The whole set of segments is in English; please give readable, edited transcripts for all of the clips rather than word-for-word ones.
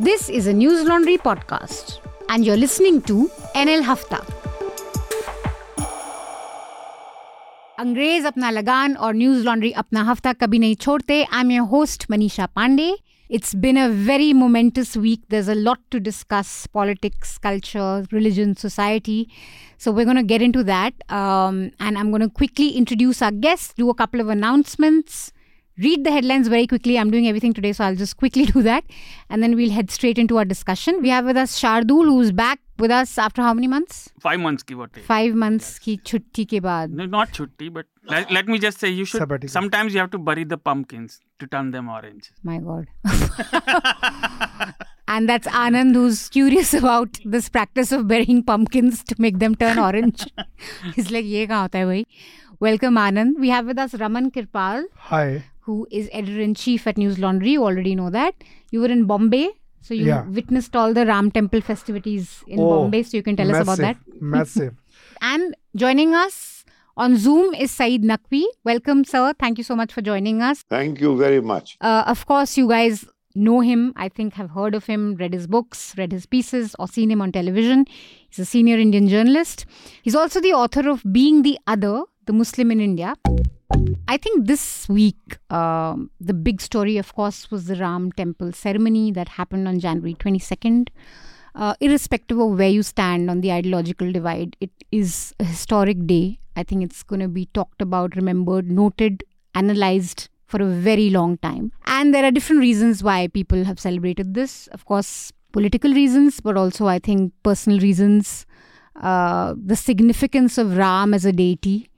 This is a News Laundry podcast and you're listening to NL Hafta. अंग्रेज अपना लगान और न्यूज लॉन्ड्री अपना हफ्ता कभी नहीं छोड़ते. I am your host Manisha Pandey. It's been a very momentous week. There's a lot to discuss: politics, culture, religion, society. So we're going to get into that. And I'm going to quickly introduce our guests, do a couple of announcements, read the headlines very quickly. I'm doing everything today, so I'll just quickly do that. And then we'll head straight into our discussion. We have with us Shardool, who's back with us after how many months? 5 months ki what? 5 months ki chutti ke baad. No, not chutti, but let me just say, you should. Sabatika. Sometimes you have to bury the pumpkins to turn them orange. My God. And that's Anand, who's curious about this practice of burying pumpkins to make them turn orange. He's like, ye kahan hota hai bhai? Welcome, Anand. We have with us Raman Kirpal. Hi. Who is editor-in-chief at News Laundry. You already know that. You were in Bombay. So you witnessed all the Ram Temple festivities in Bombay. So you can tell us about that. Massive. And joining us on Zoom is Saeed Naqvi. Welcome, sir. Thank you so much for joining us. Thank you very much. Of course, you guys know him. I think have heard of him, read his books, read his pieces or seen him on television. He's a senior Indian journalist. He's also the author of Being the Other, The Muslim in India. I think this week, the big story, of course, was the Ram Temple ceremony that happened on January 22nd. Irrespective of where you stand on the ideological divide, it is a historic day. I think it's going to be talked about, remembered, noted, analyzed for a very long time. And there are different reasons why people have celebrated this. Of course, political reasons, but also I think personal reasons. The significance of Ram as a deity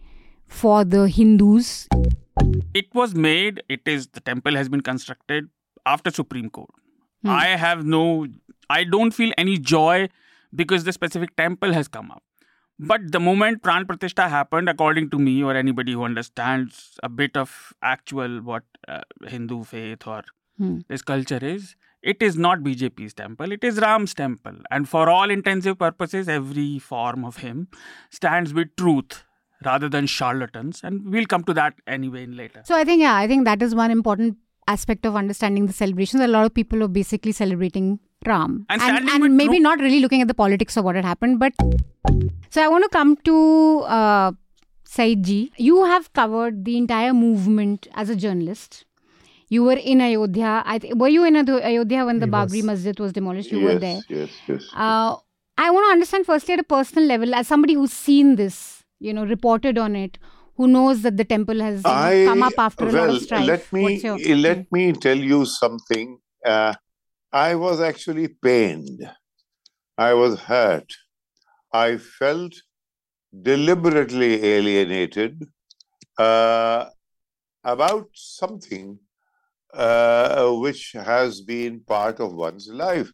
for the Hindus. It was made, the temple has been constructed after Supreme Court. I don't feel any joy because the specific temple has come up. But the moment Pran Pratishtha happened, according to me or anybody who understands a bit of actual what Hindu faith or this culture is, it is not BJP's temple, it is Ram's temple. And for all intensive purposes, every form of him stands with truth rather than charlatans. And we'll come to that anyway later. So I think that is one important aspect of understanding the celebrations. A lot of people are basically celebrating Ram. And maybe not really looking at the politics of what had happened. But so I want to come to Saeed ji. You have covered the entire movement as a journalist. You were in Ayodhya. Were you in Ayodhya when the Babri Masjid was demolished? You were there. Yes. I want to understand firstly at a personal level, as somebody who's seen this, reported on it, who knows that the temple has come up after a lot of strife. Let me tell you something. I was actually pained. I was hurt. I felt deliberately alienated about something which has been part of one's life.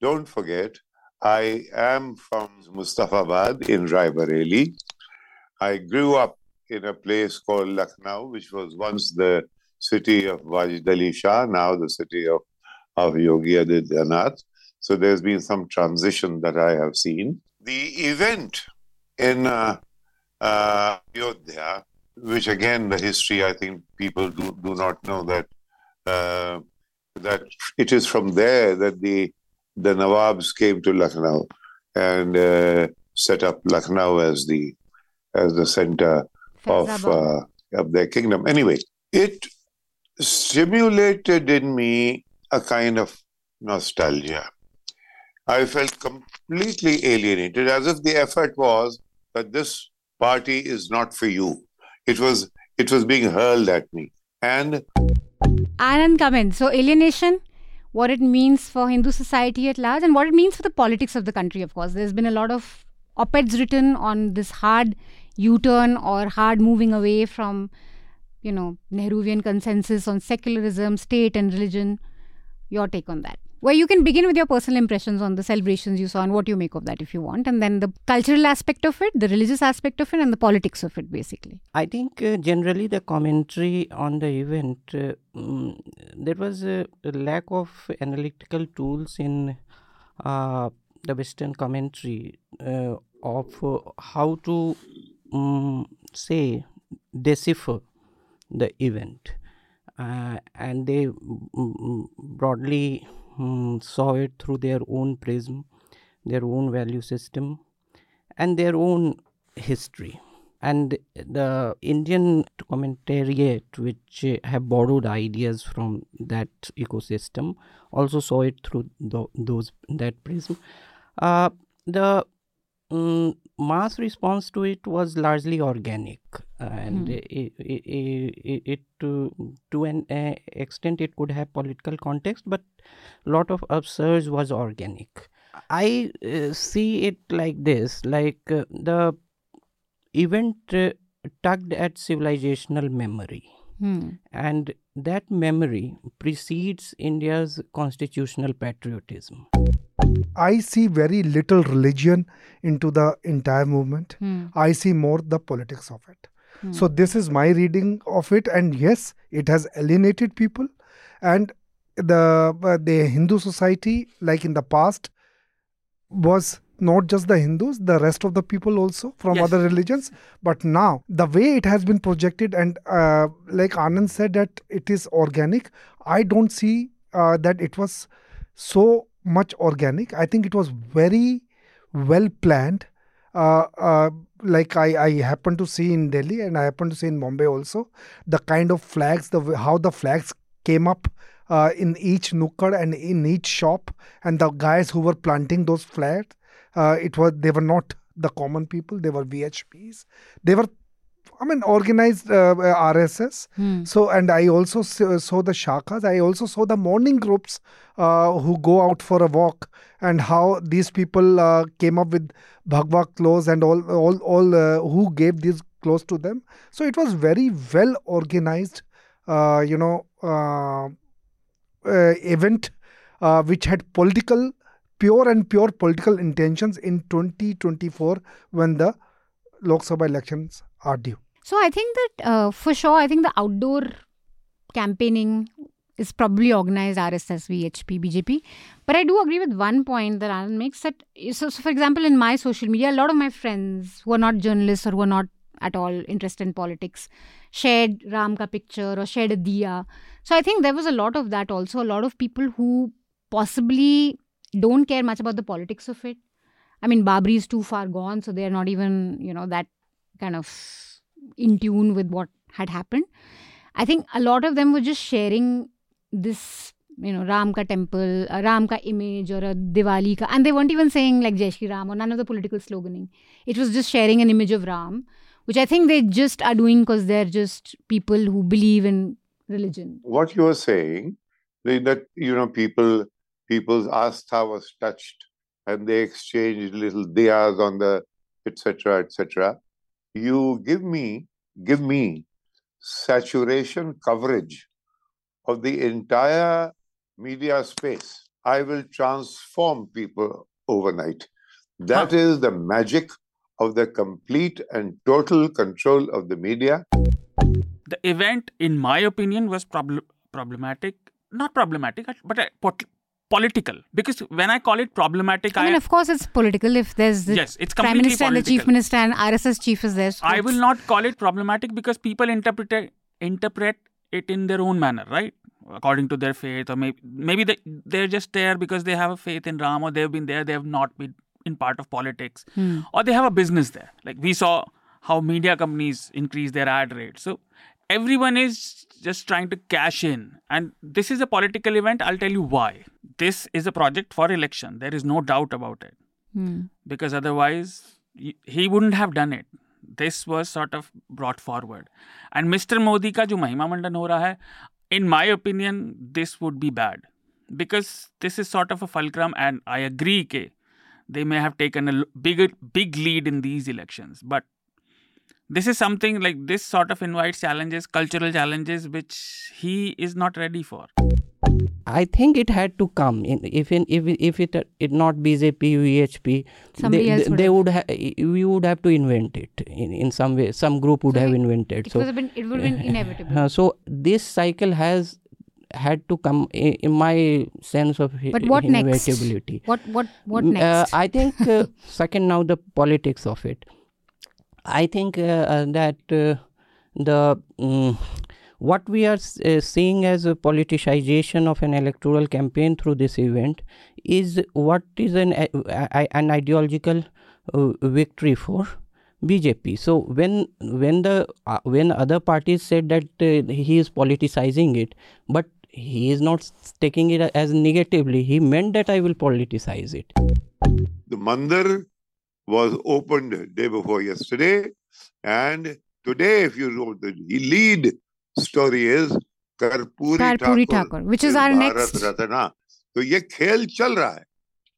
Don't forget, I am from Mustafabad in Raibareli. I grew up in a place called Lucknow, which was once the city of Vajdali Shah, now the city of Yogi Adityanath. So there's been some transition that I have seen. The event in Ayodhya, which again, the history, I think people do not know that it is from there that the Nawabs came to Lucknow and set up Lucknow as the center of their kingdom. Anyway, it stimulated in me a kind of nostalgia. I felt completely alienated, as if the effort was that this party is not for you. It was being hurled at me. And Anand, come in. So alienation, what it means for Hindu society at large and what it means for the politics of the country, of course. There's been a lot of op-eds written on this hard U-turn or hard moving away from, Nehruvian consensus on secularism, state and religion. Your take on that? Well, you can begin with your personal impressions on the celebrations you saw and what you make of that if you want. And then the cultural aspect of it, the religious aspect of it and the politics of it, basically. I think generally the commentary on the event, there was a lack of analytical tools in the Western commentary of how to decipher the event, and they broadly saw it through their own prism, their own value system, and their own history. And the Indian commentariat, which have borrowed ideas from that ecosystem, also saw it through that prism. The mass response to it was largely organic, and it, to an extent it could have political context, but a lot of upsurge was organic. I see it like this, like the event tugged at civilizational memory. And that memory precedes India's constitutional patriotism. I see very little religion into the entire movement. I see more the politics of it. So this is my reading of it. And yes, it has alienated people. And the Hindu society, like in the past, was not just the Hindus, the rest of the people also from other religions. But now, the way it has been projected, and like Anand said, that it is organic. I don't see that it was so much organic. I think it was very well planned. Like I happen to see in Delhi, and I happen to see in Bombay also, the kind of flags, how the flags came up in each nukkad and in each shop, and the guys who were planting those flags, they were not the common people. They were VHPs. They were, organized RSS. So, and I also saw the shakas. I also saw the morning groups who go out for a walk, and how these people came up with bhagwa clothes and all who gave these clothes to them. So it was very well organized, event which had pure political intentions in 2024 when the Lok Sabha elections are due. So I think that for sure, I think the outdoor campaigning is probably organized RSS, VHP, BJP. But I do agree with one point that Anand makes, that so for example, in my social media, a lot of my friends who are not journalists or who are not at all interested in politics shared Ram ka picture or shared a diya. So I think there was a lot of that also. A lot of people who possibly don't care much about the politics of it. Babri is too far gone, so they're not even, that kind of in tune with what had happened. I think a lot of them were just sharing this, Ram ka temple, Ram ka image, or a Diwali ka, and they weren't even saying like Jai Shri Ram or none of the political sloganing. It was just sharing an image of Ram, which I think they just are doing because they're just people who believe in religion. What you're saying, that, people's astha was touched and they exchanged little diyas on the etc. etc. You give me saturation coverage of the entire media space. I will transform people overnight. That is the magic of the complete and total control of the media. The event, in my opinion, was problematic, but political, because when I call it problematic, I mean, of course, it's political. If there's the it's Prime Minister political. And the Chief Minister and RSS Chief is there. So I will not call it problematic because people interpret it in their own manner, right? According to their faith, or maybe they're just there because they have a faith in Ram, or they've been there, they have not been in part of politics, or they have a business there. Like we saw how media companies increase their ad rates. So everyone is just trying to cash in, and this is a political event. I'll tell you why. This is a project for election. There is no doubt about it. Because otherwise, he wouldn't have done it. This was sort of brought forward. And Mr. Modi ka jo Mahima Mandan ho raha hai, in my opinion, this would be bad. Because this is sort of a fulcrum, and I agree that they may have taken a big lead in these elections. But this is something like this sort of invites challenges, cultural challenges, which he is not ready for. I think it had to come. If it not BJP, VHP, we would have to invent it in some way. Some group would have invented. It would have been inevitable. So this cycle has had to come in my sense of inevitability. But what next? What next? I think, second now, the politics of it. I think that the What we are seeing as a politicization of an electoral campaign through this event is what is an ideological victory for BJP. So when other parties said that he is politicizing it, but he is not taking it as negatively. He meant that I will politicize it. The mandir was opened day before yesterday, and today, if you know, the lead story is Karpuri Thakur, which is our next Bharat Ratna. So ये खेल चल रहा है,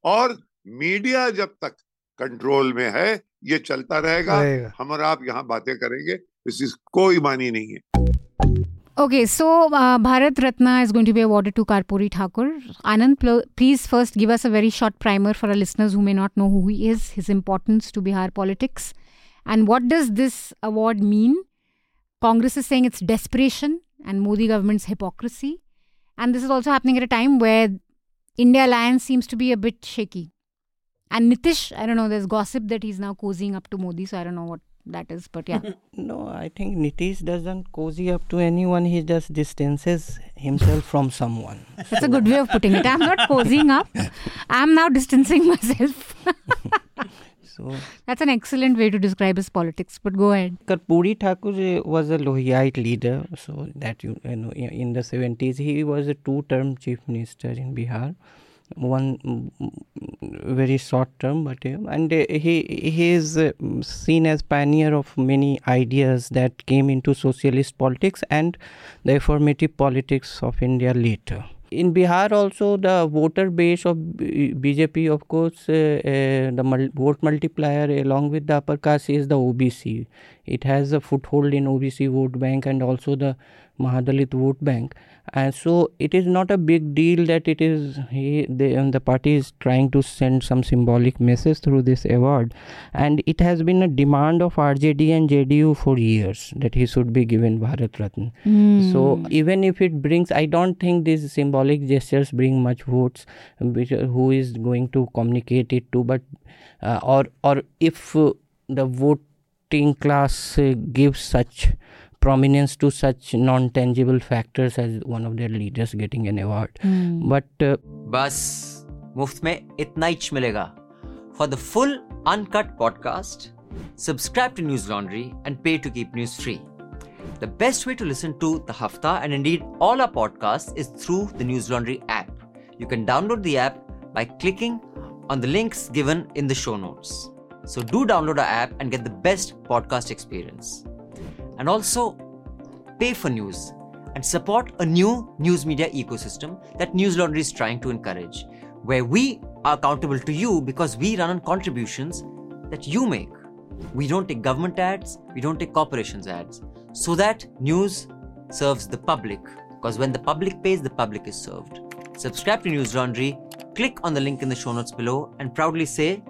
और media जब तक control में है, ये चलता रहेगा. हम और आप यहाँ बातें करेंगे, इसकी कोई मानी नहीं है. Okay, so Bharat Ratna is going to be awarded to Karpuri Thakur. Anand, please first give us a very short primer for our listeners who may not know who he is, his importance to Bihar politics, and what does this award mean? Congress is saying it's desperation and Modi government's hypocrisy, and this is also happening at a time where India alliance seems to be a bit shaky. And Nitish, I don't know, there's gossip that he's now cozying up to Modi, so I don't know what that is, but yeah. No, I think Nitish doesn't cozy up to anyone. He just distances himself from someone. That's a good way of putting it. I'm not cozying up. I'm now distancing myself. So that's an excellent way to describe his politics, but go ahead. Karpuri Thakur was a Lohiite leader. So that, you know, in the 70s, he was a two-term chief minister in Bihar. One very short term, but and he is seen as pioneer of many ideas that came into socialist politics and the affirmative politics of India later. In Bihar also, the voter base of BJP, of course, the vote multiplier along with the upper caste is the OBC. It has a foothold in OBC vote bank and also the Mahadalit vote bank. And so it is not a big deal that it is the party is trying to send some symbolic message through this award. And it has been a demand of RJD and JDU for years that he should be given Bharat Ratna. So even if it brings, I don't think these symbolic gestures bring much votes, which, who is going to communicate it to, but or if the voting class gives such prominence to such non-tangible factors as one of their leaders getting an award. But bas muft mein itna hi milega. For the full uncut podcast, subscribe to News Laundry and pay to keep news free. The best way to listen to The Hafta and indeed all our podcasts is through the News Laundry app. You can download the app by clicking on the links given in the show notes. So do download our app and get the best podcast experience. And also, pay for news and support a new news media ecosystem that News Laundry is trying to encourage, where we are accountable to you because we run on contributions that you make. We don't take government ads, we don't take corporations ads, so that news serves the public, because when the public pays, the public is served. Subscribe to News Laundry, click on the link in the show notes below and proudly say,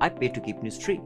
I pay to keep news free.